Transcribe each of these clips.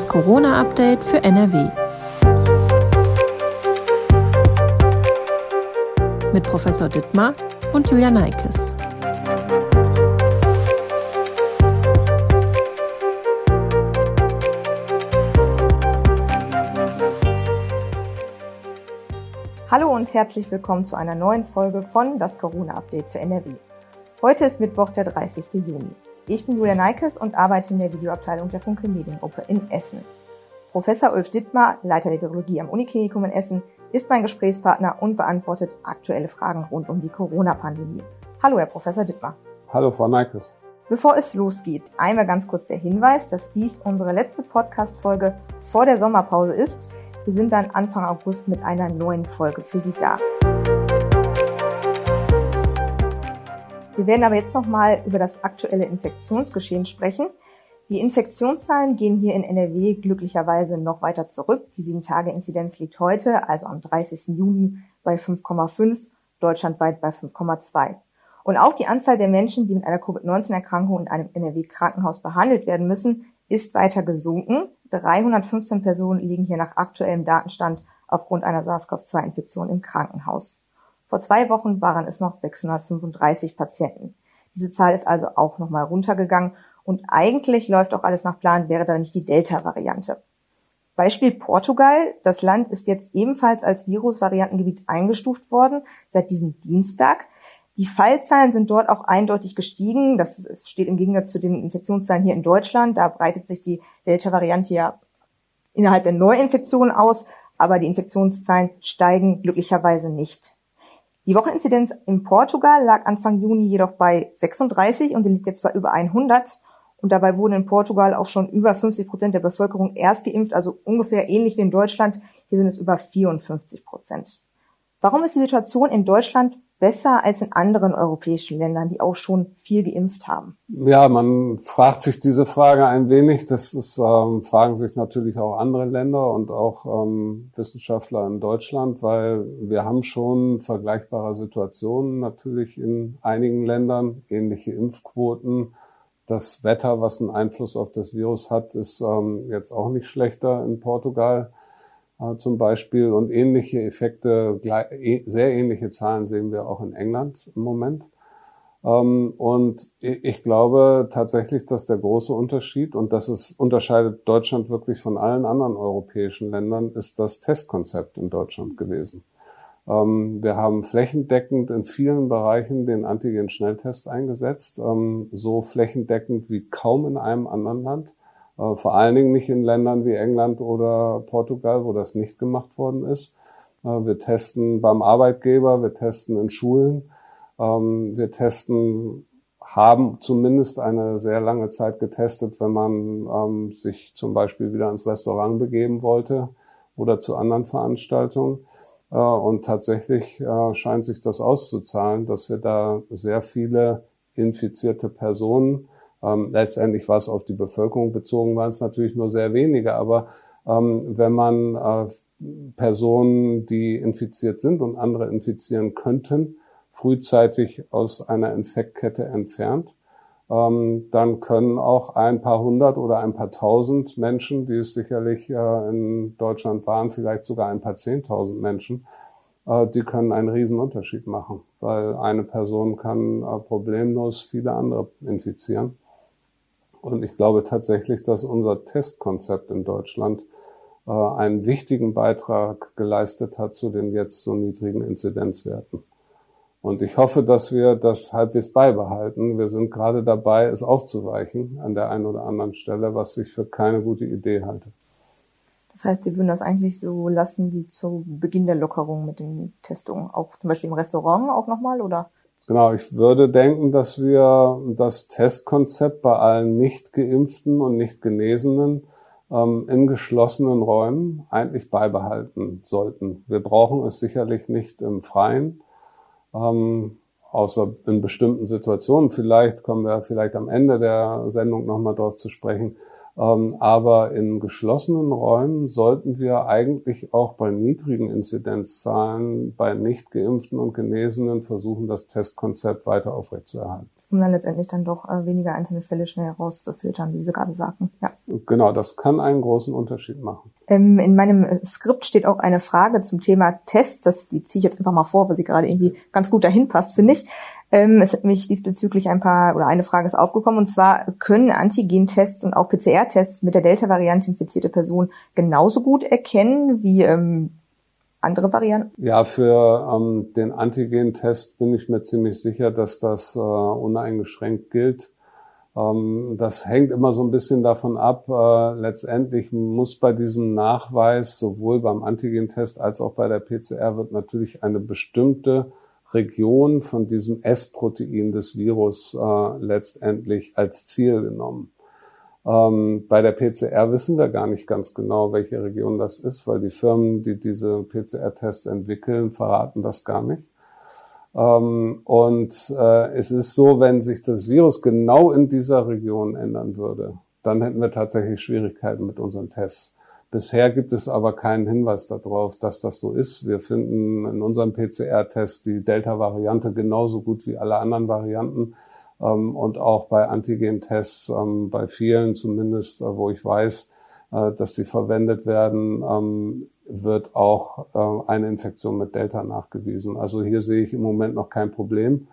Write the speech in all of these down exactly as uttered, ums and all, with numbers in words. Das Corona-Update für N R W. Mit Professor Dittmer und Julia Neikes. Hallo und herzlich willkommen zu einer neuen Folge von Das Corona-Update für N R W. Heute ist Mittwoch, der dreißigste Juni. Ich bin Julia Neikes und arbeite in der Videoabteilung der Funke Mediengruppe in Essen. Professor Ulf Dittmer, Leiter der Virologie am Uniklinikum in Essen, ist mein Gesprächspartner und beantwortet aktuelle Fragen rund um die Corona-Pandemie. Hallo, Herr Professor Dittmer. Hallo, Frau Neikes. Bevor es losgeht, einmal ganz kurz der Hinweis, dass dies unsere letzte Podcast-Folge vor der Sommerpause ist. Wir sind dann Anfang August mit einer neuen Folge für Sie da. Wir werden aber jetzt nochmal über das aktuelle Infektionsgeschehen sprechen. Die Infektionszahlen gehen hier in N R W glücklicherweise noch weiter zurück. Die sieben Tage Inzidenz liegt heute, also am dreißigsten Juni, bei fünf Komma fünf, deutschlandweit bei fünf Komma zwei. Und auch die Anzahl der Menschen, die mit einer Covid neunzehn Erkrankung in einem N R W Krankenhaus behandelt werden müssen, ist weiter gesunken. dreihundertfünfzehn Personen liegen hier nach aktuellem Datenstand aufgrund einer SARS-CoV zwei Infektion im Krankenhaus. Vor zwei Wochen waren es noch sechshundertfünfunddreißig Patienten. Diese Zahl ist also auch nochmal runtergegangen und eigentlich läuft auch alles nach Plan, wäre da nicht die Delta-Variante. Beispiel Portugal. Das Land ist jetzt ebenfalls als Virusvariantengebiet eingestuft worden seit diesem Dienstag. Die Fallzahlen sind dort auch eindeutig gestiegen. Das steht im Gegensatz zu den Infektionszahlen hier in Deutschland. Da breitet sich die Delta-Variante ja innerhalb der Neuinfektionen aus, aber die Infektionszahlen steigen glücklicherweise nicht. Die Wocheninzidenz in Portugal lag Anfang Juni jedoch bei sechsunddreißig und sie liegt jetzt bei über hundert. Und dabei wurden in Portugal auch schon über fünfzig Prozent der Bevölkerung erst geimpft, also ungefähr ähnlich wie in Deutschland. Hier sind es über vierundfünfzig Prozent. Warum ist die Situation in Deutschland besser als in anderen europäischen Ländern, die auch schon viel geimpft haben? Ja, man fragt sich diese Frage ein wenig. Das ist, ähm, fragen sich natürlich auch andere Länder und auch ähm, Wissenschaftler in Deutschland, weil wir haben schon vergleichbare Situationen natürlich in einigen Ländern, ähnliche Impfquoten. Das Wetter, was einen Einfluss auf das Virus hat, ist ähm, jetzt auch nicht schlechter in Portugal zum Beispiel, und ähnliche Effekte, sehr ähnliche Zahlen sehen wir auch in England im Moment. Und ich glaube tatsächlich, dass der große Unterschied, und das ist, unterscheidet Deutschland wirklich von allen anderen europäischen Ländern, ist das Testkonzept in Deutschland gewesen. Wir haben flächendeckend in vielen Bereichen den Antigen-Schnelltest eingesetzt, so flächendeckend wie kaum in einem anderen Land. Vor allen Dingen nicht in Ländern wie England oder Portugal, wo das nicht gemacht worden ist. Wir testen beim Arbeitgeber, wir testen in Schulen, wir testen, haben zumindest eine sehr lange Zeit getestet, wenn man sich zum Beispiel wieder ins Restaurant begeben wollte oder zu anderen Veranstaltungen. Und tatsächlich scheint sich das auszuzahlen, dass wir da sehr viele infizierte Personen, Ähm, letztendlich war es auf die Bevölkerung bezogen, waren es natürlich nur sehr wenige, aber ähm, wenn man äh, Personen, die infiziert sind und andere infizieren könnten, frühzeitig aus einer Infektkette entfernt, ähm, dann können auch ein paar hundert oder ein paar tausend Menschen, die es sicherlich äh, in Deutschland waren, vielleicht sogar ein paar zehntausend Menschen, äh, die können einen riesen Unterschied machen, weil eine Person kann äh, problemlos viele andere infizieren. Und ich glaube tatsächlich, dass unser Testkonzept in Deutschland äh, einen wichtigen Beitrag geleistet hat zu den jetzt so niedrigen Inzidenzwerten. Und ich hoffe, dass wir das halbwegs beibehalten. Wir sind gerade dabei, es aufzuweichen an der einen oder anderen Stelle, was ich für keine gute Idee halte. Das heißt, Sie würden das eigentlich so lassen wie zu Beginn der Lockerung mit den Testungen, auch zum Beispiel im Restaurant auch nochmal, oder? Genau, ich würde denken, dass wir das Testkonzept bei allen nicht geimpften und nicht Genesenen ähm, in geschlossenen Räumen eigentlich beibehalten sollten. Wir brauchen es sicherlich nicht im Freien, ähm, außer in bestimmten Situationen. Vielleicht kommen wir vielleicht am Ende der Sendung nochmal drauf zu sprechen. Ähm, aber in geschlossenen Räumen sollten wir eigentlich auch bei niedrigen Inzidenzzahlen bei nicht geimpften und Genesenen versuchen, das Testkonzept weiter aufrechtzuerhalten. um dann letztendlich dann doch äh, weniger einzelne Fälle schnell herauszufiltern, wie Sie gerade sagten. Ja. Genau, das kann einen großen Unterschied machen. Ähm, in meinem Skript steht auch eine Frage zum Thema Tests. Das, die ziehe ich jetzt einfach mal vor, weil sie gerade irgendwie ganz gut dahin passt, finde ich. Ähm, es hat mich diesbezüglich ein paar, oder eine Frage ist aufgekommen, und zwar können Antigen-Tests und auch P C R-Tests mit der Delta-Variante infizierte Personen genauso gut erkennen wie ähm, andere Varianten? Ja, für ähm, den Antigen-Test bin ich mir ziemlich sicher, dass das äh, uneingeschränkt gilt. Ähm, das hängt immer so ein bisschen davon ab. Äh, letztendlich muss bei diesem Nachweis, sowohl beim Antigen-Test als auch bei der P C R, wird natürlich eine bestimmte Region von diesem S-Protein des Virus äh, letztendlich als Ziel genommen. Ähm, bei der P C R wissen wir gar nicht ganz genau, welche Region das ist, weil die Firmen, die diese P C R-Tests entwickeln, verraten das gar nicht. Ähm, und äh, es ist so, wenn sich das Virus genau in dieser Region ändern würde, dann hätten wir tatsächlich Schwierigkeiten mit unseren Tests. Bisher gibt es aber keinen Hinweis darauf, dass das so ist. Wir finden in unserem P C R-Test die Delta-Variante genauso gut wie alle anderen Varianten. Und auch bei Antigen-Tests, bei vielen zumindest, wo ich weiß, dass sie verwendet werden, wird auch eine Infektion mit Delta nachgewiesen. Also hier sehe ich im Moment noch kein Problem.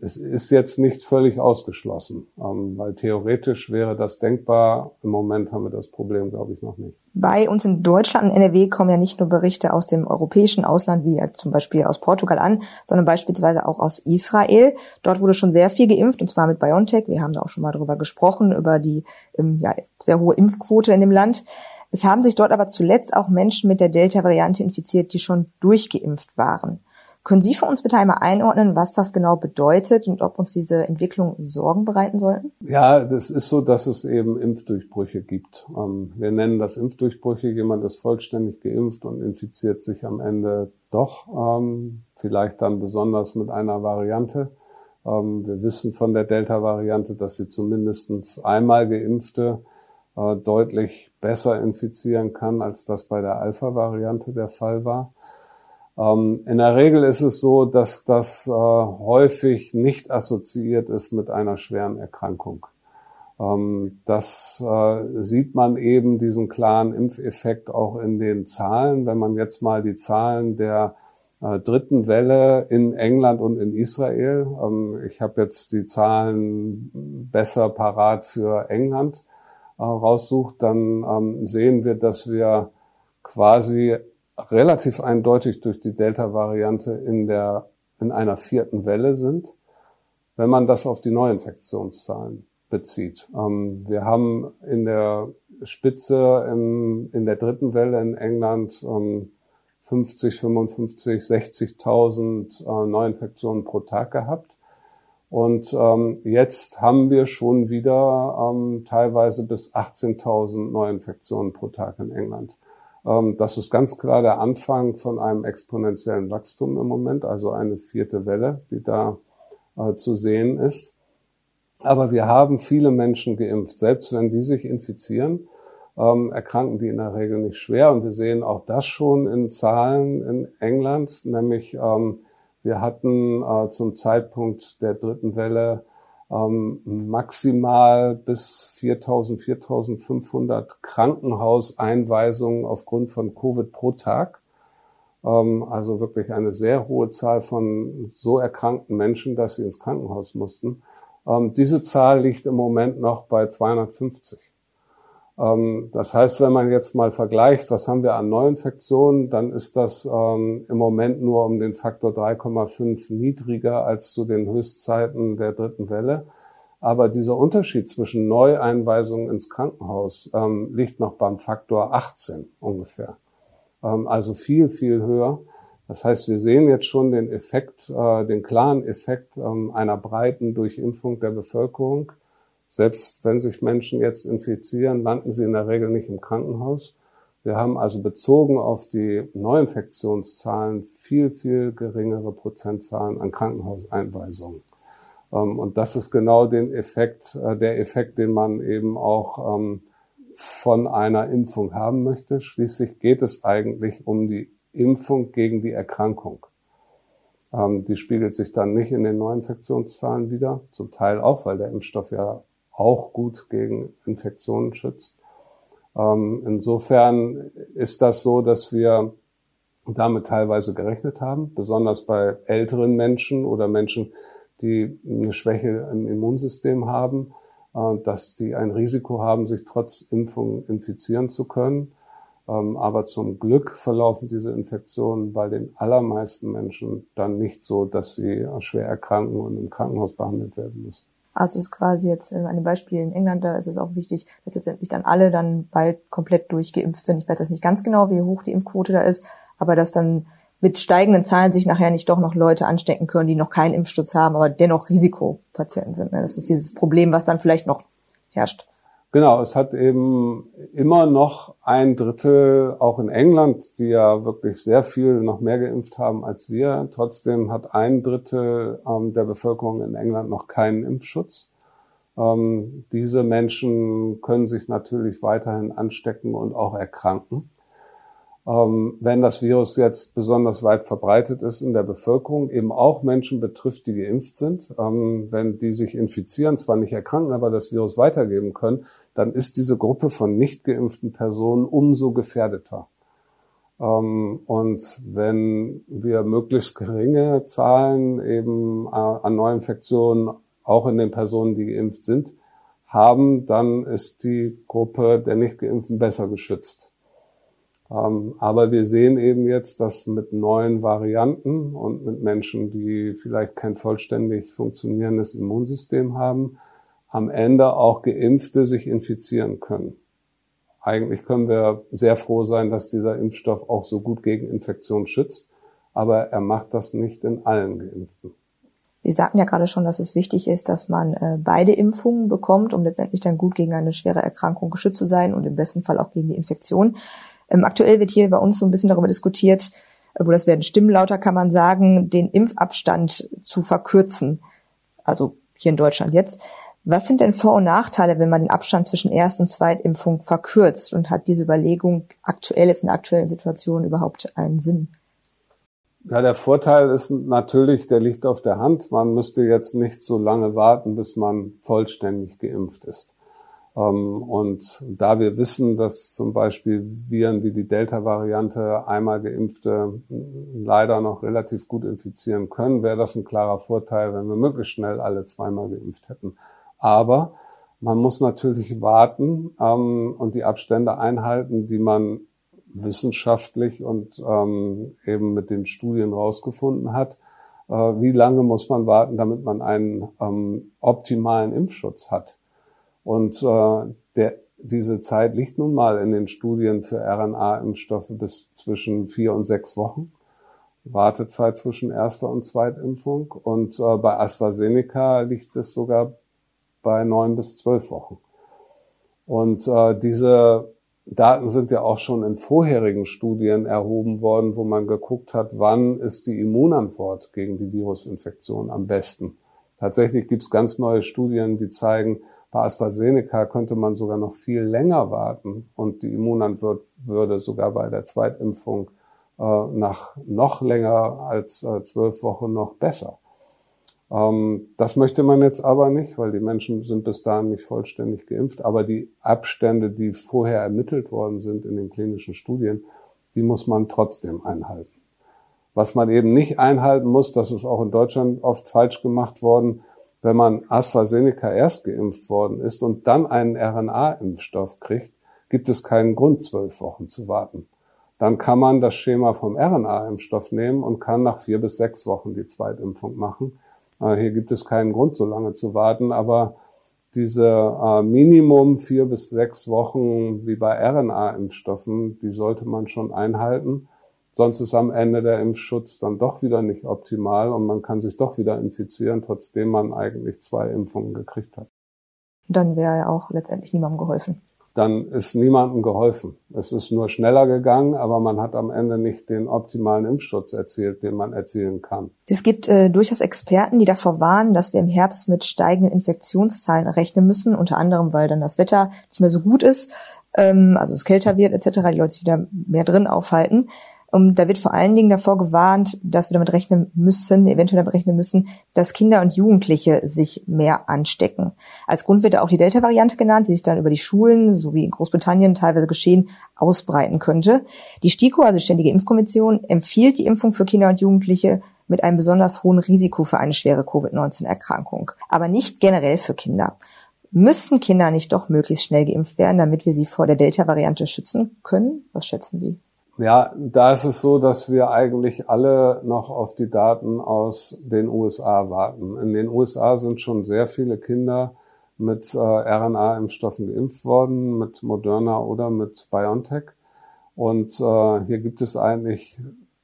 Es ist jetzt nicht völlig ausgeschlossen, weil theoretisch wäre das denkbar. Im Moment haben wir das Problem, glaube ich, noch nicht. Bei uns in Deutschland und N R W kommen ja nicht nur Berichte aus dem europäischen Ausland, wie zum Beispiel aus Portugal an, sondern beispielsweise auch aus Israel. Dort wurde schon sehr viel geimpft, und zwar mit BioNTech. Wir haben da auch schon mal drüber gesprochen, über die ja, sehr hohe Impfquote in dem Land. Es haben sich dort aber zuletzt auch Menschen mit der Delta-Variante infiziert, die schon durchgeimpft waren. Können Sie für uns bitte einmal einordnen, was das genau bedeutet und ob uns diese Entwicklung Sorgen bereiten sollten? Ja, das ist so, dass es eben Impfdurchbrüche gibt. Wir nennen das Impfdurchbrüche. Jemand ist vollständig geimpft und infiziert sich am Ende doch, vielleicht dann besonders mit einer Variante. Wir wissen von der Delta-Variante, dass sie zumindest einmal Geimpfte deutlich besser infizieren kann, als das bei der Alpha-Variante der Fall war. In der Regel ist es so, dass das häufig nicht assoziiert ist mit einer schweren Erkrankung. Das sieht man eben, diesen klaren Impfeffekt, auch in den Zahlen. Wenn man jetzt mal die Zahlen der dritten Welle in England und in Israel, ich habe jetzt die Zahlen besser parat für England raussucht, dann sehen wir, dass wir quasi relativ eindeutig durch die Delta-Variante in der, in einer vierten Welle sind, wenn man das auf die Neuinfektionszahlen bezieht. Ähm, wir haben in der Spitze in, in der dritten Welle in England ähm, fünfzig, fünfundfünfzig, sechzigtausend äh, Neuinfektionen pro Tag gehabt. Und ähm, jetzt haben wir schon wieder ähm, teilweise bis achtzehntausend Neuinfektionen pro Tag in England. Das ist ganz klar der Anfang von einem exponentiellen Wachstum im Moment, also eine vierte Welle, die da äh, zu sehen ist. Aber wir haben viele Menschen geimpft. Selbst wenn die sich infizieren, ähm, erkranken die in der Regel nicht schwer. Und wir sehen auch das schon in Zahlen in England, nämlich ähm, wir hatten äh, zum Zeitpunkt der dritten Welle Ähm, maximal bis viertausend, viertausendfünfhundert Krankenhauseinweisungen aufgrund von Covid pro Tag. Ähm, also wirklich eine sehr hohe Zahl von so erkrankten Menschen, dass sie ins Krankenhaus mussten. Ähm, diese Zahl liegt im Moment noch bei zweihundertfünfzig. Ähm, das heißt, wenn man jetzt mal vergleicht, was haben wir an Neuinfektionen, dann ist das ähm, im Moment nur um den Faktor drei Komma fünf niedriger als zu den Höchstzeiten der dritten Welle. Aber dieser Unterschied zwischen Neueinweisungen ins Krankenhaus ähm, liegt noch beim Faktor achtzehn ungefähr. Ähm, also viel, viel höher. Das heißt, wir sehen jetzt schon den Effekt, äh, den klaren Effekt äh, einer breiten Durchimpfung der Bevölkerung. Selbst wenn sich Menschen jetzt infizieren, landen sie in der Regel nicht im Krankenhaus. Wir haben also bezogen auf die Neuinfektionszahlen viel, viel geringere Prozentzahlen an Krankenhauseinweisungen. Und das ist genau den Effekt, der Effekt, den man eben auch von einer Impfung haben möchte. Schließlich geht es eigentlich um die Impfung gegen die Erkrankung. Ähm, die spiegelt sich dann nicht in den Neuinfektionszahlen wieder, zum Teil auch, weil der Impfstoff ja auch gut gegen Infektionen schützt. Ähm, insofern ist das so, dass wir damit teilweise gerechnet haben, besonders bei älteren Menschen oder Menschen, die eine Schwäche im Immunsystem haben, äh, dass die ein Risiko haben, sich trotz Impfung infizieren zu können. Ähm, aber zum Glück verlaufen diese Infektionen bei den allermeisten Menschen dann nicht so, dass sie schwer erkranken und im Krankenhaus behandelt werden müssen. Also ist quasi jetzt an dem Beispiel in England, da ist es auch wichtig, dass letztendlich dann alle dann bald komplett durchgeimpft sind. Ich weiß jetzt nicht ganz genau, wie hoch die Impfquote da ist, aber dass dann mit steigenden Zahlen sich nachher nicht doch noch Leute anstecken können, die noch keinen Impfschutz haben, aber dennoch Risikopatienten sind. Das ist dieses Problem, was dann vielleicht noch herrscht. Genau, es hat eben immer noch ein Drittel, auch in England, die ja wirklich sehr viel noch mehr geimpft haben als wir. Trotzdem hat ein Drittel ähm, der Bevölkerung in England noch keinen Impfschutz. Ähm, diese Menschen können sich natürlich weiterhin anstecken und auch erkranken. Ähm, wenn das Virus jetzt besonders weit verbreitet ist in der Bevölkerung, eben auch Menschen betrifft, die geimpft sind, ähm, wenn die sich infizieren, zwar nicht erkranken, aber das Virus weitergeben können, dann ist diese Gruppe von nicht geimpften Personen umso gefährdeter. Und wenn wir möglichst geringe Zahlen eben an Neuinfektionen auch in den Personen, die geimpft sind, haben, dann ist die Gruppe der nicht geimpften besser geschützt. Aber wir sehen eben jetzt, dass mit neuen Varianten und mit Menschen, die vielleicht kein vollständig funktionierendes Immunsystem haben, am Ende auch Geimpfte sich infizieren können. Eigentlich können wir sehr froh sein, dass dieser Impfstoff auch so gut gegen Infektion schützt, aber er macht das nicht in allen Geimpften. Sie sagten ja gerade schon, dass es wichtig ist, dass man äh, beide Impfungen bekommt, um letztendlich dann gut gegen eine schwere Erkrankung geschützt zu sein und im besten Fall auch gegen die Infektion. Ähm, aktuell wird hier bei uns so ein bisschen darüber diskutiert, wo das werden Stimmen lauter, kann man sagen, den Impfabstand zu verkürzen. Also hier in Deutschland jetzt. Was sind denn Vor- und Nachteile, wenn man den Abstand zwischen Erst- und Zweitimpfung verkürzt? Und hat diese Überlegung aktuell jetzt in der aktuellen Situation überhaupt einen Sinn? Ja, der Vorteil ist natürlich, der liegt auf der Hand. Man müsste jetzt nicht so lange warten, bis man vollständig geimpft ist. Und da wir wissen, dass zum Beispiel Viren wie die Delta-Variante einmal Geimpfte leider noch relativ gut infizieren können, wäre das ein klarer Vorteil, wenn wir möglichst schnell alle zweimal geimpft hätten. Aber man muss natürlich warten ähm, und die Abstände einhalten, die man wissenschaftlich und ähm, eben mit den Studien rausgefunden hat. Äh, wie lange muss man warten, damit man einen ähm, optimalen Impfschutz hat? Und äh, der, diese Zeit liegt nun mal in den Studien für R N A-Impfstoffe bis zwischen vier und sechs Wochen. Wartezeit zwischen erster und Zweitimpfung. Und äh, bei AstraZeneca liegt es sogar bei neun bis zwölf Wochen. Und äh, diese Daten sind ja auch schon in vorherigen Studien erhoben worden, wo man geguckt hat, wann ist die Immunantwort gegen die Virusinfektion am besten. Tatsächlich gibt es ganz neue Studien, die zeigen, bei AstraZeneca könnte man sogar noch viel länger warten und die Immunantwort würde sogar bei der Zweitimpfung äh, nach noch länger als äh, zwölf Wochen noch besser. Das möchte man jetzt aber nicht, weil die Menschen sind bis dahin nicht vollständig geimpft. Aber die Abstände, die vorher ermittelt worden sind in den klinischen Studien, die muss man trotzdem einhalten. Was man eben nicht einhalten muss, das ist auch in Deutschland oft falsch gemacht worden, wenn man AstraZeneca erst geimpft worden ist und dann einen R N A-Impfstoff kriegt, gibt es keinen Grund, zwölf Wochen zu warten. Dann kann man das Schema vom R N A-Impfstoff nehmen und kann nach vier bis sechs Wochen die Zweitimpfung machen. Hier gibt es keinen Grund, so lange zu warten, aber diese äh, Minimum vier bis sechs Wochen wie bei R N A-Impfstoffen, die sollte man schon einhalten. Sonst ist am Ende der Impfschutz dann doch wieder nicht optimal und man kann sich doch wieder infizieren, trotzdem man eigentlich zwei Impfungen gekriegt hat. Dann wäre ja auch letztendlich niemandem geholfen. Dann ist niemandem geholfen. Es ist nur schneller gegangen, aber man hat am Ende nicht den optimalen Impfschutz erzielt, den man erzielen kann. Es gibt äh, durchaus Experten, die davor warnen, dass wir im Herbst mit steigenden Infektionszahlen rechnen müssen, unter anderem, weil dann das Wetter nicht mehr so gut ist, ähm, also es kälter wird et cetera, die Leute sich wieder mehr drin aufhalten. Und da wird vor allen Dingen davor gewarnt, dass wir damit rechnen müssen, eventuell damit rechnen müssen, dass Kinder und Jugendliche sich mehr anstecken. Als Grund wird da auch die Delta-Variante genannt, die sich dann über die Schulen, so wie in Großbritannien teilweise geschehen, ausbreiten könnte. Die STIKO, also die Ständige Impfkommission, empfiehlt die Impfung für Kinder und Jugendliche mit einem besonders hohen Risiko für eine schwere Covid neunzehn Erkrankung, aber nicht generell für Kinder. Müssten Kinder nicht doch möglichst schnell geimpft werden, damit wir sie vor der Delta-Variante schützen können? Was schätzen Sie? Ja, da ist es so, dass wir eigentlich alle noch auf die Daten aus den U S A warten. In den U S A sind schon sehr viele Kinder mit äh, R N A-Impfstoffen geimpft worden, mit Moderna oder mit BioNTech. Und äh, hier gibt es eigentlich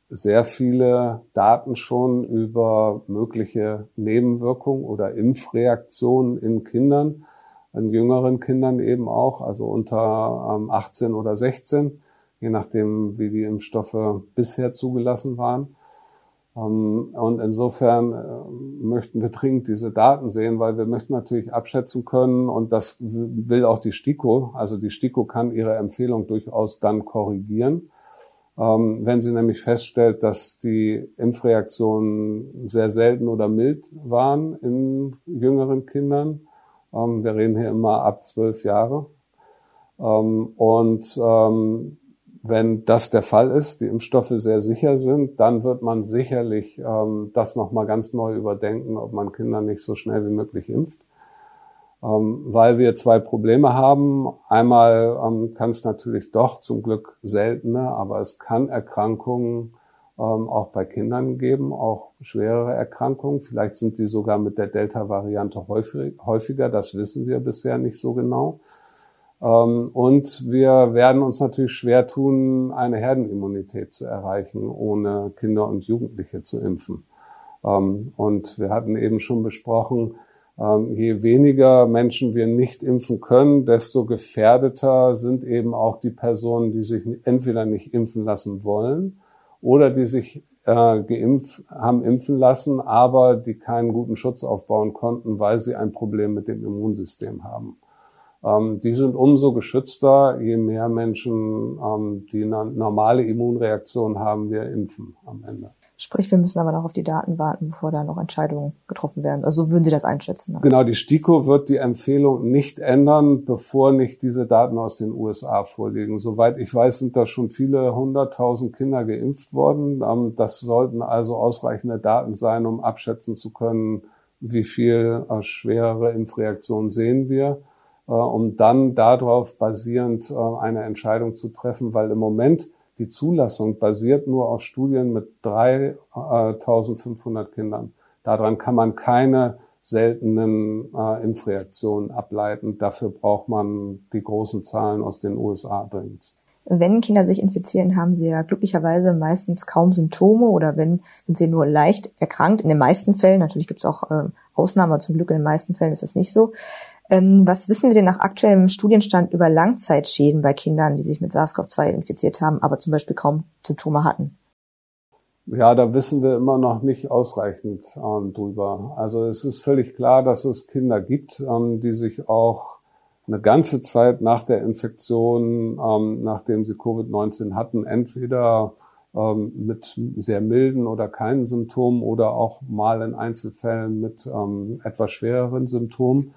sehr viele Daten schon über mögliche Nebenwirkungen oder Impfreaktionen in Kindern, in jüngeren Kindern eben auch, also unter ähm, achtzehn oder sechzehn. Je nachdem, wie die Impfstoffe bisher zugelassen waren. Und insofern möchten wir dringend diese Daten sehen, weil wir möchten natürlich abschätzen können, und das will auch die STIKO, also die STIKO kann ihre Empfehlung durchaus dann korrigieren, wenn sie nämlich feststellt, dass die Impfreaktionen sehr selten oder mild waren in jüngeren Kindern. Wir reden hier immer ab zwölf Jahre. Und wenn das der Fall ist, die Impfstoffe sehr sicher sind, dann wird man sicherlich ähm, das nochmal ganz neu überdenken, ob man Kinder nicht so schnell wie möglich impft. Ähm, weil wir zwei Probleme haben. Einmal ähm, kann es natürlich doch zum Glück seltener, aber es kann Erkrankungen ähm, auch bei Kindern geben, auch schwerere Erkrankungen. Vielleicht sind die sogar mit der Delta-Variante häufig, häufiger, das wissen wir bisher nicht so genau. Und wir werden uns natürlich schwer tun, eine Herdenimmunität zu erreichen, ohne Kinder und Jugendliche zu impfen. Und wir hatten eben schon besprochen, je weniger Menschen wir nicht impfen können, desto gefährdeter sind eben auch die Personen, die sich entweder nicht impfen lassen wollen oder die sich geimpft haben impfen lassen, aber die keinen guten Schutz aufbauen konnten, weil sie ein Problem mit dem Immunsystem haben. Die sind umso geschützter, je mehr Menschen, die eine normale Immunreaktion haben, wir impfen am Ende. Sprich, wir müssen aber noch auf die Daten warten, bevor da noch Entscheidungen getroffen werden. Also so würden Sie das einschätzen? Genau, die STIKO wird die Empfehlung nicht ändern, bevor nicht diese Daten aus den U S A vorliegen. Soweit ich weiß, sind da schon viele hunderttausend Kinder geimpft worden. Das sollten also ausreichende Daten sein, um abschätzen zu können, wie viel schwerere Impfreaktionen sehen wir, um dann darauf basierend eine Entscheidung zu treffen, weil im Moment die Zulassung basiert nur auf Studien mit dreitausendfünfhundert Kindern. Daran kann man keine seltenen Impfreaktionen ableiten. Dafür braucht man die großen Zahlen aus den U S A dringend. Wenn Kinder sich infizieren, haben sie ja glücklicherweise meistens kaum Symptome oder wenn sind sie nur leicht erkrankt. In den meisten Fällen, natürlich gibt es auch Ausnahmen, aber zum Glück in den meisten Fällen ist das nicht so. Was wissen wir denn nach aktuellem Studienstand über Langzeitschäden bei Kindern, die sich mit SARS-CoV zwei infiziert haben, aber zum Beispiel kaum Symptome hatten? Ja, da wissen wir immer noch nicht ausreichend ähm, drüber. Also es ist völlig klar, dass es Kinder gibt, ähm, die sich auch eine ganze Zeit nach der Infektion, ähm, nachdem sie Covid neunzehn hatten, entweder ähm, mit sehr milden oder keinen Symptomen oder auch mal in Einzelfällen mit ähm, etwas schwereren Symptomen.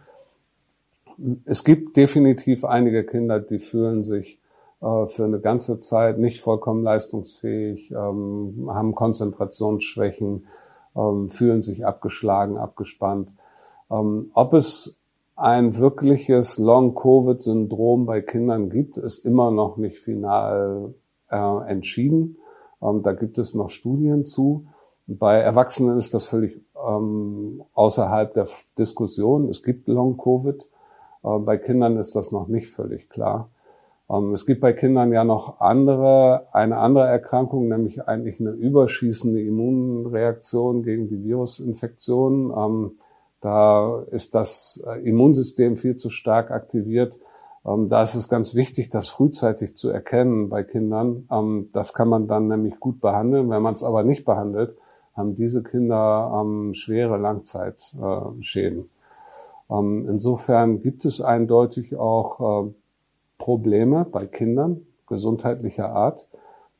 Es gibt definitiv einige Kinder, die fühlen sich äh, für eine ganze Zeit nicht vollkommen leistungsfähig, ähm, haben Konzentrationsschwächen, ähm, fühlen sich abgeschlagen, abgespannt. Ähm, ob es ein wirkliches Long-Covid-Syndrom bei Kindern gibt, ist immer noch nicht final äh, entschieden. Ähm, da gibt es noch Studien zu. Bei Erwachsenen ist das völlig ähm, außerhalb der Diskussion. Es gibt Long-Covid. Bei Kindern ist das noch nicht völlig klar. Es gibt bei Kindern ja noch andere, eine andere Erkrankung, nämlich eigentlich eine überschießende Immunreaktion gegen die Virusinfektion. Da ist das Immunsystem viel zu stark aktiviert. Da ist es ganz wichtig, das frühzeitig zu erkennen bei Kindern. Das kann man dann nämlich gut behandeln. Wenn man es aber nicht behandelt, haben diese Kinder schwere Langzeitschäden. Insofern gibt es eindeutig auch Probleme bei Kindern gesundheitlicher Art,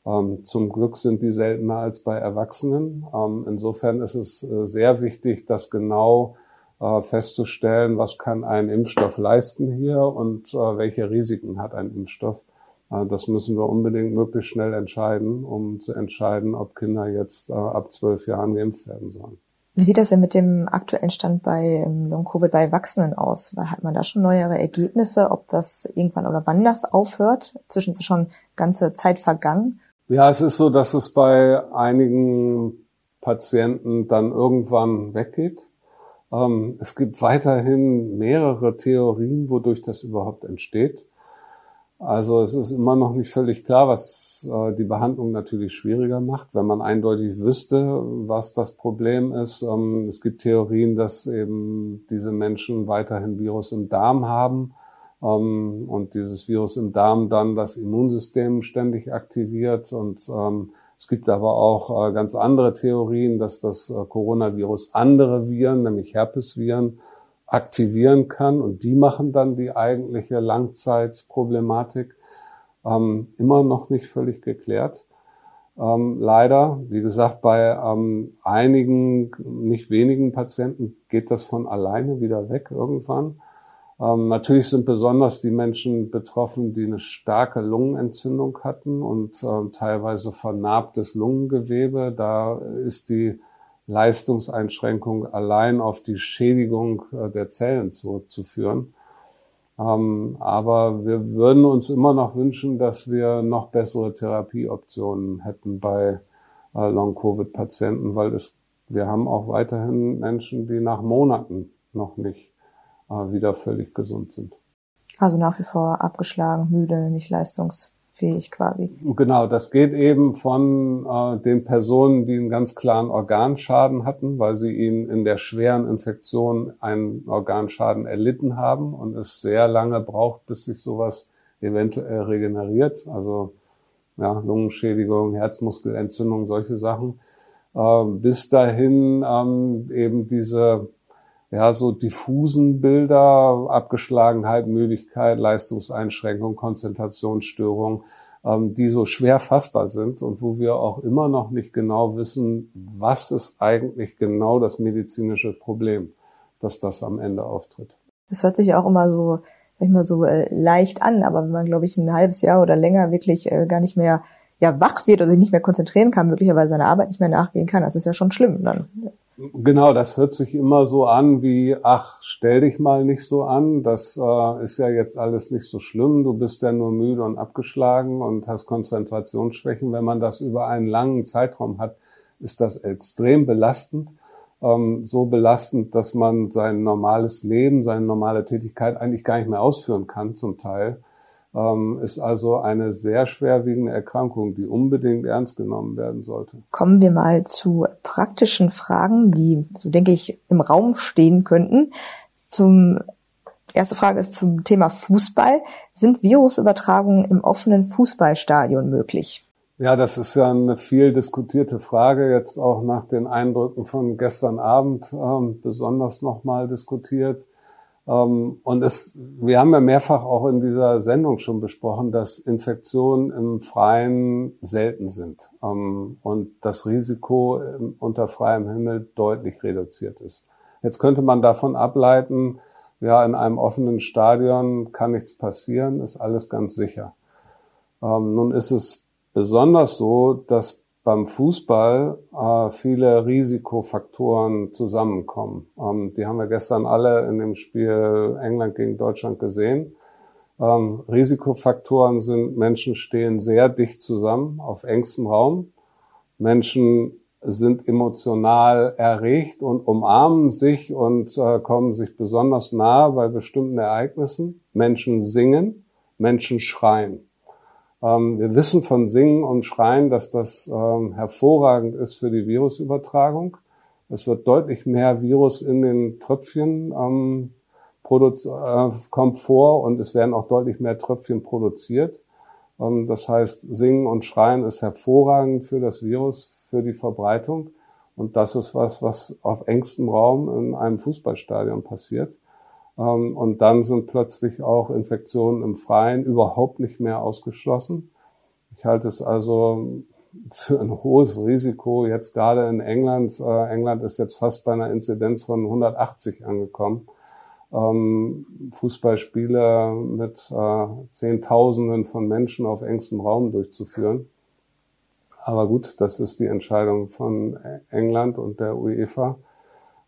Ähm, zum Glück sind die seltener als bei Erwachsenen. Ähm, insofern ist es äh, sehr wichtig, das genau äh, festzustellen, was kann ein Impfstoff leisten hier und äh, welche Risiken hat ein Impfstoff. Äh, das müssen wir unbedingt möglichst schnell entscheiden, um zu entscheiden, ob Kinder jetzt äh, ab zwölf Jahren geimpft werden sollen. Wie sieht das denn mit dem aktuellen Stand bei Long-Covid bei Erwachsenen aus? Hat man da schon neuere Ergebnisse, ob das irgendwann oder wann das aufhört? Inzwischen ist schon ganze Zeit vergangen. Ja, es ist so, dass es bei einigen Patienten dann irgendwann weggeht. Es gibt weiterhin mehrere Theorien, wodurch das überhaupt entsteht. Also es ist immer noch nicht völlig klar, was äh, die Behandlung natürlich schwieriger macht, wenn man eindeutig wüsste, was das Problem ist. Ähm, es gibt Theorien, dass eben diese Menschen weiterhin Virus im Darm haben ähm, und dieses Virus im Darm dann das Immunsystem ständig aktiviert. Und ähm, es gibt aber auch äh, ganz andere Theorien, dass das äh, Coronavirus andere Viren, nämlich Herpesviren, aktivieren kann und die machen dann die eigentliche Langzeitproblematik, ähm, immer noch nicht völlig geklärt. Ähm, leider, wie gesagt, bei ähm, einigen, nicht wenigen Patienten geht das von alleine wieder weg irgendwann. Ähm, natürlich sind besonders die Menschen betroffen, die eine starke Lungenentzündung hatten und äh, teilweise vernarbtes Lungengewebe. Da ist die Leistungseinschränkung allein auf die Schädigung der Zellen zurückzuführen. Aber wir würden uns immer noch wünschen, dass wir noch bessere Therapieoptionen hätten bei Long-Covid-Patienten, weil es, wir haben auch weiterhin Menschen, die nach Monaten noch nicht wieder völlig gesund sind. Also nach wie vor abgeschlagen, müde, nicht leistungsfähig quasi. Genau, das geht eben von äh, den Personen, die einen ganz klaren Organschaden hatten, weil sie ihnen in der schweren Infektion einen Organschaden erlitten haben und es sehr lange braucht, bis sich sowas eventuell regeneriert. Also ja, Lungenschädigung, Herzmuskelentzündung, solche Sachen. Äh, bis dahin ähm, eben diese ja, so diffusen Bilder, Abgeschlagenheit, Müdigkeit, Leistungseinschränkung, Konzentrationsstörung, ähm, die so schwer fassbar sind und wo wir auch immer noch nicht genau wissen, was ist eigentlich genau das medizinische Problem, dass das am Ende auftritt. Das hört sich auch immer so, sag ich mal, so äh, leicht an, aber wenn man, glaube ich, ein halbes Jahr oder länger wirklich äh, gar nicht mehr ja, wach wird oder sich nicht mehr konzentrieren kann, möglicherweise seiner Arbeit nicht mehr nachgehen kann, das ist ja schon schlimm dann. Genau, das hört sich immer so an wie, ach, stell dich mal nicht so an, das äh, ist ja jetzt alles nicht so schlimm, du bist ja nur müde und abgeschlagen und hast Konzentrationsschwächen. Wenn man das über einen langen Zeitraum hat, ist das extrem belastend, ähm, so belastend, dass man sein normales Leben, seine normale Tätigkeit eigentlich gar nicht mehr ausführen kann zum Teil. Ist also eine sehr schwerwiegende Erkrankung, die unbedingt ernst genommen werden sollte. Kommen wir mal zu praktischen Fragen, die, so denke ich, im Raum stehen könnten. Zum, erste Frage ist zum Thema Fußball. Sind Virusübertragungen im offenen Fußballstadion möglich? Ja, das ist ja eine viel diskutierte Frage, jetzt auch nach den Eindrücken von gestern Abend äh, besonders nochmal diskutiert. Und es, wir haben ja mehrfach auch in dieser Sendung schon besprochen, dass Infektionen im Freien selten sind und das Risiko unter freiem Himmel deutlich reduziert ist. Jetzt könnte man davon ableiten, ja, in einem offenen Stadion kann nichts passieren, ist alles ganz sicher. Nun ist es besonders so, dass beim Fußball äh, viele Risikofaktoren zusammenkommen. Ähm, die haben wir gestern alle in dem Spiel England gegen Deutschland gesehen. Ähm, Risikofaktoren sind, Menschen stehen sehr dicht zusammen auf engstem Raum. Menschen sind emotional erregt und umarmen sich und äh, kommen sich besonders nahe bei bestimmten Ereignissen. Menschen singen, Menschen schreien. Wir wissen von Singen und Schreien, dass das ähm, hervorragend ist für die Virusübertragung. Es wird deutlich mehr Virus in den Tröpfchen ähm, produ- äh, kommt vor und es werden auch deutlich mehr Tröpfchen produziert. Ähm, das heißt, Singen und Schreien ist hervorragend für das Virus, für die Verbreitung. Und das ist was, was auf engstem Raum in einem Fußballstadion passiert. Und dann sind plötzlich auch Infektionen im Freien überhaupt nicht mehr ausgeschlossen. Ich Ich halte es also für ein hohes Risiko, jetzt gerade in England. Äh, England ist jetzt fast bei einer Inzidenz von hundertachtzig angekommen. Ähm, Fußballspiele mit äh, Zehntausenden von Menschen auf engstem Raum durchzuführen. Aber gut, das ist die Entscheidung von England und der UEFA.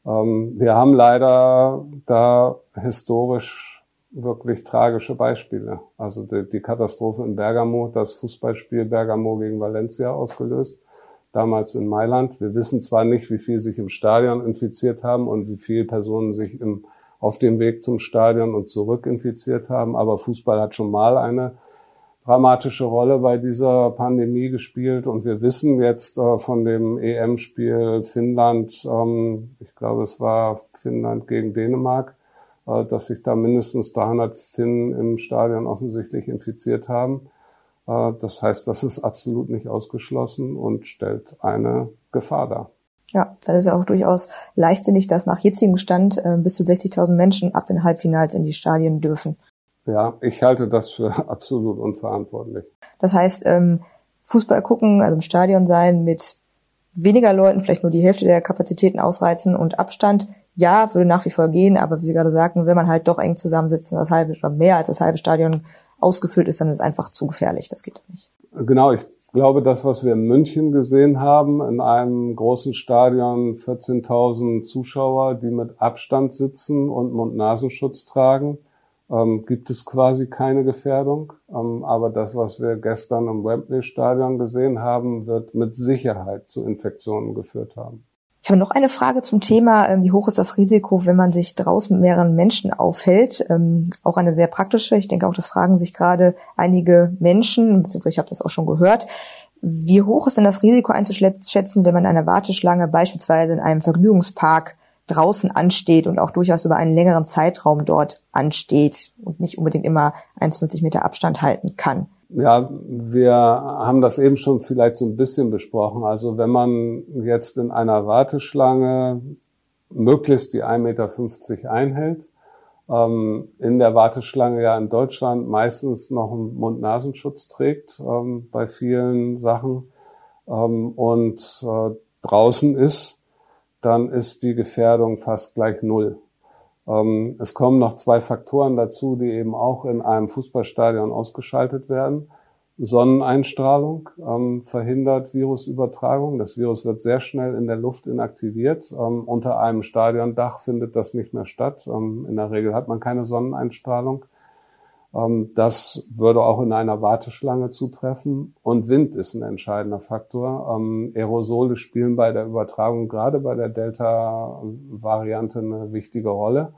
Ähm, wir haben leider da historisch wirklich tragische Beispiele. Also die, die Katastrophe in Bergamo, das Fußballspiel Bergamo gegen Valencia ausgelöst, damals in Mailand. Wir wissen zwar nicht, wie viel sich im Stadion infiziert haben und wie viele Personen sich im, auf dem Weg zum Stadion und zurück infiziert haben, aber Fußball hat schon mal eine dramatische Rolle bei dieser Pandemie gespielt. Und wir wissen jetzt äh, von dem E M-Spiel Finnland, ähm, ich glaube, es war Finnland gegen Dänemark, äh, dass sich da mindestens dreihundert Finnen im Stadion offensichtlich infiziert haben. Äh, das heißt, das ist absolut nicht ausgeschlossen und stellt eine Gefahr dar. Ja, dann ist ja auch durchaus leichtsinnig, dass nach jetzigem Stand äh, bis zu sechzigtausend Menschen ab den Halbfinals in die Stadien dürfen. Ja, ich halte das für absolut unverantwortlich. Das heißt, ähm, Fußball gucken, also im Stadion sein, mit weniger Leuten, vielleicht nur die Hälfte der Kapazitäten ausreizen und Abstand, ja, würde nach wie vor gehen, aber wie Sie gerade sagten, wenn man halt doch eng zusammensitzt und das halbe oder mehr als das halbe Stadion ausgefüllt ist, dann ist es einfach zu gefährlich, das geht nicht. Genau, ich glaube, das, was wir in München gesehen haben, in einem großen Stadion vierzehntausend Zuschauer, die mit Abstand sitzen und Mund-Nasenschutz tragen, Ähm, gibt es quasi keine Gefährdung. Ähm, aber das, was wir gestern im Wembley-Stadion gesehen haben, wird mit Sicherheit zu Infektionen geführt haben. Ich habe noch eine Frage zum Thema, ähm, wie hoch ist das Risiko, wenn man sich draußen mit mehreren Menschen aufhält? Ähm, auch eine sehr praktische. Ich denke auch, das fragen sich gerade einige Menschen, beziehungsweise ich habe das auch schon gehört. Wie hoch ist denn das Risiko einzuschätzen, wenn man in einer Warteschlange beispielsweise in einem Vergnügungspark draußen ansteht und auch durchaus über einen längeren Zeitraum dort ansteht und nicht unbedingt immer einundfünfzig Meter Abstand halten kann? Ja, wir haben das eben schon vielleicht so ein bisschen besprochen. Also wenn man jetzt in einer Warteschlange möglichst die ein Meter fünfzig einhält, ähm, in der Warteschlange ja in Deutschland meistens noch einen Mund-Nasenschutz trägt, ähm, bei vielen Sachen, ähm, und äh, draußen ist, dann ist die Gefährdung fast gleich null. Ähm, es kommen noch zwei Faktoren dazu, die eben auch in einem Fußballstadion ausgeschaltet werden. Sonneneinstrahlung ähm, verhindert Virusübertragung. Das Virus wird sehr schnell in der Luft inaktiviert. Ähm, unter einem Stadiondach findet das nicht mehr statt. Ähm, in der Regel hat man keine Sonneneinstrahlung. Ähm, das würde auch in einer Warteschlange zutreffen. Und Wind ist ein entscheidender Faktor. Ähm, Aerosole spielen bei der Übertragung, gerade bei der Delta-Variante, eine wichtige Rolle.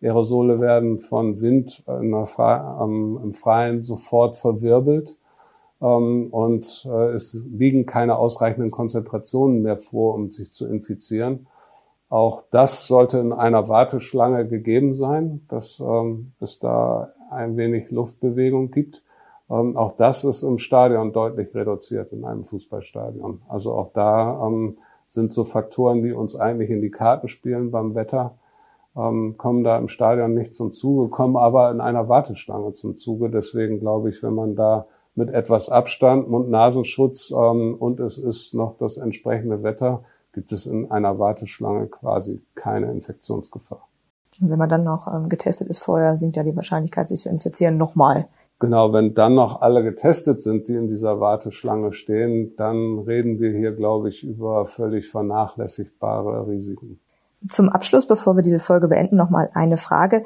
Aerosole werden von Wind in der Fre- ähm, im Freien sofort verwirbelt. Ähm, und äh, es liegen keine ausreichenden Konzentrationen mehr vor, um sich zu infizieren. Auch das sollte in einer Warteschlange gegeben sein, dass ähm, es da ein wenig Luftbewegung gibt. Ähm, auch das ist im Stadion deutlich reduziert, in einem Fußballstadion. Also auch da ähm, sind so Faktoren, die uns eigentlich in die Karten spielen beim Wetter, ähm, kommen da im Stadion nicht zum Zuge, kommen aber in einer Warteschlange zum Zuge. Deswegen glaube ich, wenn man da mit etwas Abstand, Mund-Nasenschutz ähm, und es ist noch das entsprechende Wetter, gibt es in einer Warteschlange quasi keine Infektionsgefahr. Und wenn man dann noch ähm, getestet ist vorher, sinkt ja die Wahrscheinlichkeit, sich zu infizieren, nochmal. Genau, wenn dann noch alle getestet sind, die in dieser Warteschlange stehen, dann reden wir hier, glaube ich, über völlig vernachlässigbare Risiken. Zum Abschluss, bevor wir diese Folge beenden, nochmal eine Frage.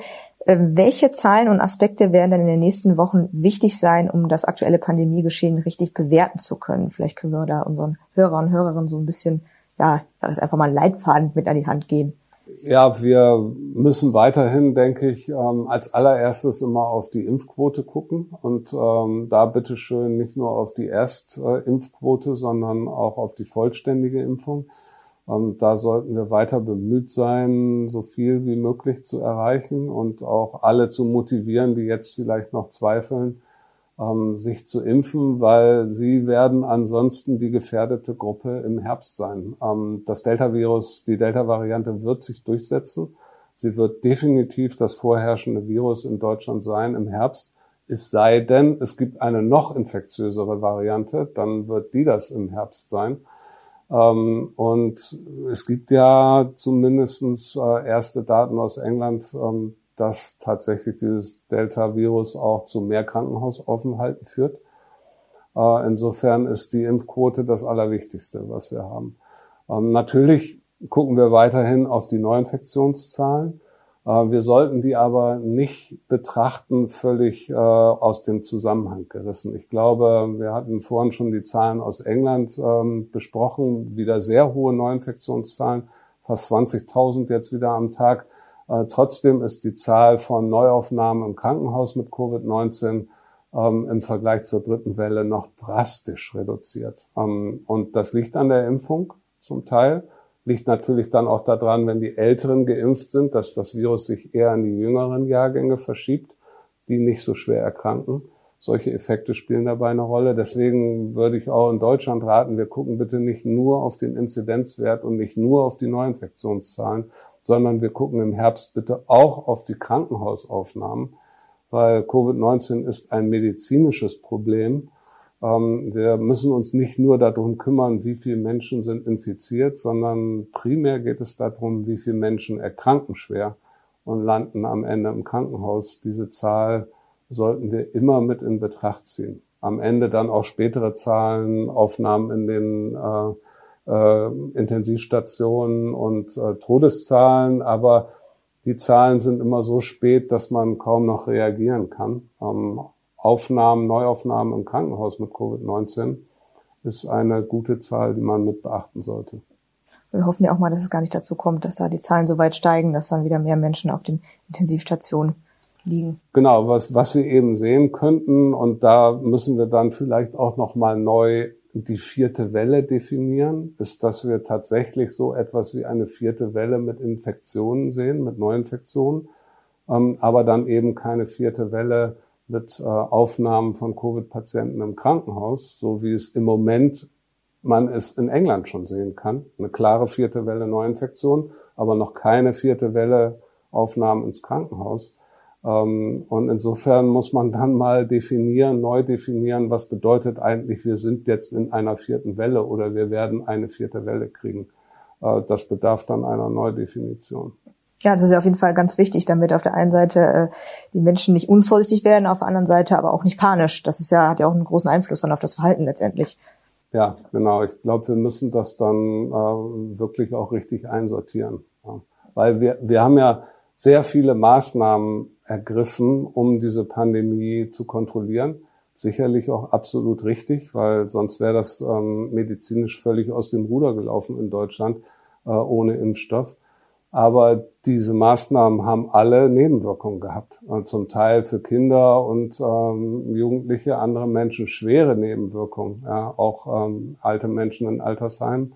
Äh, welche Zahlen und Aspekte werden denn in den nächsten Wochen wichtig sein, um das aktuelle Pandemiegeschehen richtig bewerten zu können? Vielleicht können wir da unseren Hörern und Hörerinnen so ein bisschen, ja, ich sage jetzt einfach mal, Leitfaden mit an die Hand geben. Ja, wir müssen weiterhin, denke ich, ähm, als allererstes immer auf die Impfquote gucken und ähm, da bitteschön nicht nur auf die Erstimpfquote, sondern auch auf die vollständige Impfung. Ähm, da sollten wir weiter bemüht sein, so viel wie möglich zu erreichen und auch alle zu motivieren, die jetzt vielleicht noch zweifeln, ähm, sich zu impfen, weil sie werden ansonsten die gefährdete Gruppe im Herbst sein. Ähm, das Delta-Virus, die Delta-Variante wird sich durchsetzen. Sie wird definitiv das vorherrschende Virus in Deutschland sein im Herbst. Es sei denn, es gibt eine noch infektiösere Variante, dann wird die das im Herbst sein. Ähm, und es gibt ja zumindestens äh, erste Daten aus England, ähm, dass tatsächlich dieses Delta-Virus auch zu mehr Krankenhausaufenthalten führt. Äh, insofern ist die Impfquote das Allerwichtigste, was wir haben. Ähm, natürlich gucken wir weiterhin auf die Neuinfektionszahlen. Äh, wir sollten die aber nicht betrachten, völlig äh, aus dem Zusammenhang gerissen. Ich glaube, wir hatten vorhin schon die Zahlen aus England äh, besprochen, wieder sehr hohe Neuinfektionszahlen, fast zwanzigtausend jetzt wieder am Tag. Äh, trotzdem ist die Zahl von Neuaufnahmen im Krankenhaus mit Covid neunzehn ähm, im Vergleich zur dritten Welle noch drastisch reduziert. Ähm, und das liegt an der Impfung zum Teil, liegt natürlich dann auch daran, wenn die Älteren geimpft sind, dass das Virus sich eher in die jüngeren Jahrgänge verschiebt, die nicht so schwer erkranken. Solche Effekte spielen dabei eine Rolle. Deswegen würde ich auch in Deutschland raten, wir gucken bitte nicht nur auf den Inzidenzwert und nicht nur auf die Neuinfektionszahlen, sondern wir gucken im Herbst bitte auch auf die Krankenhausaufnahmen, weil Covid neunzehn ist ein medizinisches Problem. Ähm, wir müssen uns nicht nur darum kümmern, wie viele Menschen sind infiziert, sondern primär geht es darum, wie viele Menschen erkranken schwer und landen am Ende im Krankenhaus. Diese Zahl sollten wir immer mit in Betracht ziehen. Am Ende dann auch spätere Zahlen, Aufnahmen in den äh, Äh, Intensivstationen und äh, Todeszahlen, aber die Zahlen sind immer so spät, dass man kaum noch reagieren kann. Ähm, Aufnahmen, Neuaufnahmen im Krankenhaus mit Covid neunzehn ist eine gute Zahl, die man mit beachten sollte. Wir hoffen ja auch mal, dass es gar nicht dazu kommt, dass da die Zahlen so weit steigen, dass dann wieder mehr Menschen auf den Intensivstationen liegen. Genau, was, was wir eben sehen könnten, und da müssen wir dann vielleicht auch nochmal neu die vierte Welle definieren, ist, dass wir tatsächlich so etwas wie eine vierte Welle mit Infektionen sehen, mit Neuinfektionen, ähm, aber dann eben keine vierte Welle mit äh, Aufnahmen von Covid-Patienten im Krankenhaus, so wie es im Moment man es in England schon sehen kann. Eine klare vierte Welle Neuinfektion, aber noch keine vierte Welle Aufnahmen ins Krankenhaus. Und insofern muss man dann mal definieren, neu definieren, was bedeutet eigentlich, wir sind jetzt in einer vierten Welle oder wir werden eine vierte Welle kriegen. Das bedarf dann einer Neudefinition. Ja, das ist ja auf jeden Fall ganz wichtig, damit auf der einen Seite die Menschen nicht unvorsichtig werden, auf der anderen Seite aber auch nicht panisch. Das ist ja, hat ja auch einen großen Einfluss dann auf das Verhalten letztendlich. Ja, genau. Ich glaube, wir müssen das dann wirklich auch richtig einsortieren. Weil wir, wir haben ja sehr viele Maßnahmen ergriffen, um diese Pandemie zu kontrollieren. Sicherlich auch absolut richtig, weil sonst wäre das ähm, medizinisch völlig aus dem Ruder gelaufen in Deutschland äh, ohne Impfstoff. Aber diese Maßnahmen haben alle Nebenwirkungen gehabt. Und zum Teil für Kinder und ähm, Jugendliche, andere Menschen schwere Nebenwirkungen, ja, auch ähm, alte Menschen in Altersheimen.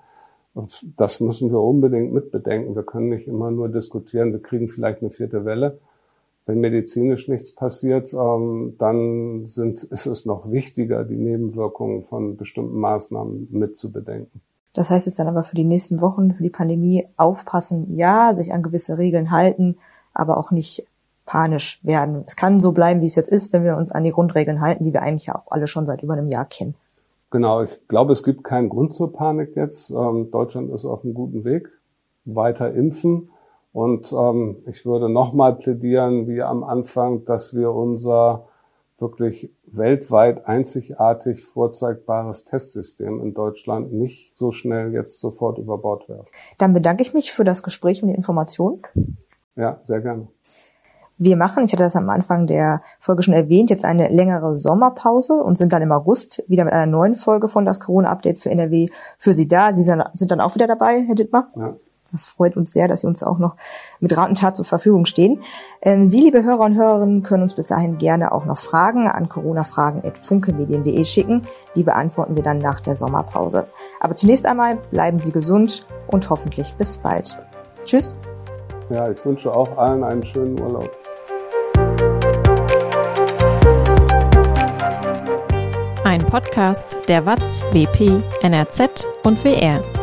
Und das müssen wir unbedingt mitbedenken. Wir können nicht immer nur diskutieren, wir kriegen vielleicht eine vierte Welle. Wenn medizinisch nichts passiert, dann sind, ist es noch wichtiger, die Nebenwirkungen von bestimmten Maßnahmen mitzubedenken. Das heißt jetzt dann aber für die nächsten Wochen, für die Pandemie aufpassen, ja, sich an gewisse Regeln halten, aber auch nicht panisch werden. Es kann so bleiben, wie es jetzt ist, wenn wir uns an die Grundregeln halten, die wir eigentlich ja auch alle schon seit über einem Jahr kennen. Genau, ich glaube, es gibt keinen Grund zur Panik jetzt. Deutschland ist auf einem guten Weg. Weiter impfen. Und ähm, ich würde nochmal plädieren, wie am Anfang, dass wir unser wirklich weltweit einzigartig vorzeigbares Testsystem in Deutschland nicht so schnell jetzt sofort über Bord werfen. Dann bedanke ich mich für das Gespräch und die Informationen. Ja, sehr gerne. Wir machen, ich hatte das am Anfang der Folge schon erwähnt, jetzt eine längere Sommerpause und sind dann im August wieder mit einer neuen Folge von das Corona-Update für N R W für Sie da. Sie sind dann auch wieder dabei, Herr Dittmer? Ja. Das freut uns sehr, dass Sie uns auch noch mit Rat und Tat zur Verfügung stehen. Sie, liebe Hörer und Hörerinnen, können uns bis dahin gerne auch noch Fragen an coronafragen at funke medien punkt de schicken. Die beantworten wir dann nach der Sommerpause. Aber zunächst einmal bleiben Sie gesund und hoffentlich bis bald. Tschüss. Ja, ich wünsche auch allen einen schönen Urlaub. Ein Podcast der W A Z, W P, N R Z und W R.